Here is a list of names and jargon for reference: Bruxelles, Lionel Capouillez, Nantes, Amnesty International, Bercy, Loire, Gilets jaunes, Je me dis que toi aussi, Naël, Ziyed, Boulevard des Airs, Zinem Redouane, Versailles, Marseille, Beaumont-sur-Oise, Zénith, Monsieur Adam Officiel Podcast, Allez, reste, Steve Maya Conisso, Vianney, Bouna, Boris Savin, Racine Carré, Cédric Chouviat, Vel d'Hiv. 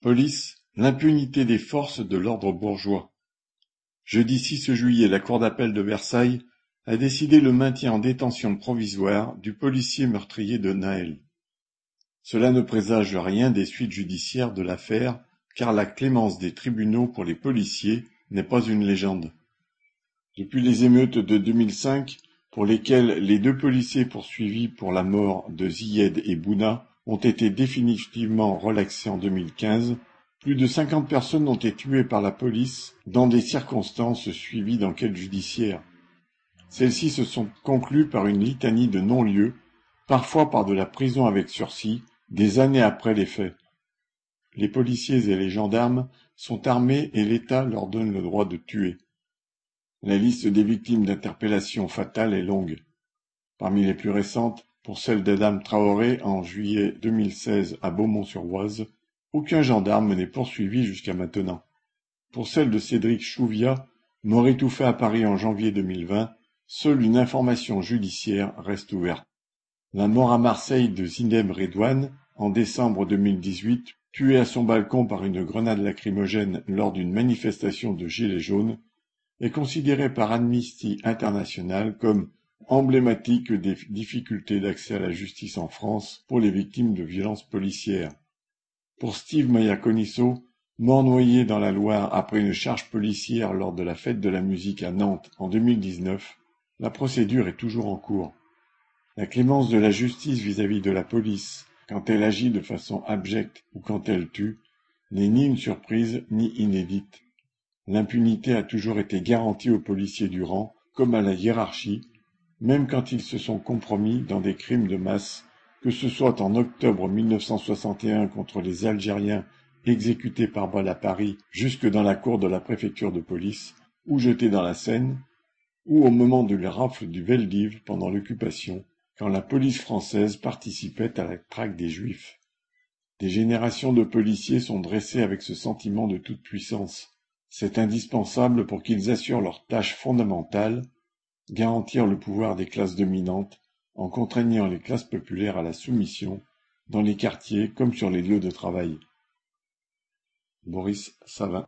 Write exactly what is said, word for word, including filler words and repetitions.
Police, l'impunité des forces de l'ordre bourgeois. Jeudi six juillet, la Cour d'appel de Versailles a décidé le maintien en détention provisoire du policier meurtrier de Naël. Cela ne présage rien des suites judiciaires de l'affaire, car la clémence des tribunaux pour les policiers n'est pas une légende. Depuis les émeutes de deux mille cinq, pour lesquelles les deux policiers poursuivis pour la mort de Ziyed et Bouna ont été définitivement relaxés en deux mille quinze, plus de cinquante personnes ont été tuées par la police dans des circonstances suivies d'enquêtes judiciaires. Celles-ci se sont conclues par une litanie de non-lieux, parfois par de la prison avec sursis, des années après les faits. Les policiers et les gendarmes sont armés et l'État leur donne le droit de tuer. La liste des victimes d'interpellations fatales est longue. Parmi les plus récentes, pour celle d'Adam Traoré en juillet deux mille seize à Beaumont-sur-Oise, aucun gendarme n'est poursuivi jusqu'à maintenant. Pour celle de Cédric Chouviat, mort étouffé à Paris en janvier deux mille vingt, seule une information judiciaire reste ouverte. La mort à Marseille de Zinem Redouane, en décembre deux mille dix-huit, tué à son balcon par une grenade lacrymogène lors d'une manifestation de Gilets jaunes, est considéré par Amnesty International comme emblématique des difficultés d'accès à la justice en France pour les victimes de violences policières. Pour Steve Maya Conisso, mort noyé dans la Loire après une charge policière lors de la fête de la musique à Nantes en deux mille dix-neuf, la procédure est toujours en cours. La clémence de la justice vis-à-vis de la police, quand elle agit de façon abjecte ou quand elle tue, n'est ni une surprise ni inédite. L'impunité a toujours été garantie aux policiers du rang, comme à la hiérarchie, même quand ils se sont compromis dans des crimes de masse, que ce soit en octobre mille neuf cent soixante et un contre les Algériens exécutés par balle à Paris jusque dans la cour de la préfecture de police, ou jetés dans la Seine, ou au moment de la rafle du Vel d'Hiv pendant l'occupation, quand la police française participait à la traque des Juifs. Des générations de policiers sont dressées avec ce sentiment de toute puissance. C'est indispensable pour qu'ils assurent leur tâche fondamentale, garantir le pouvoir des classes dominantes en contraignant les classes populaires à la soumission dans les quartiers comme sur les lieux de travail. Boris Savin.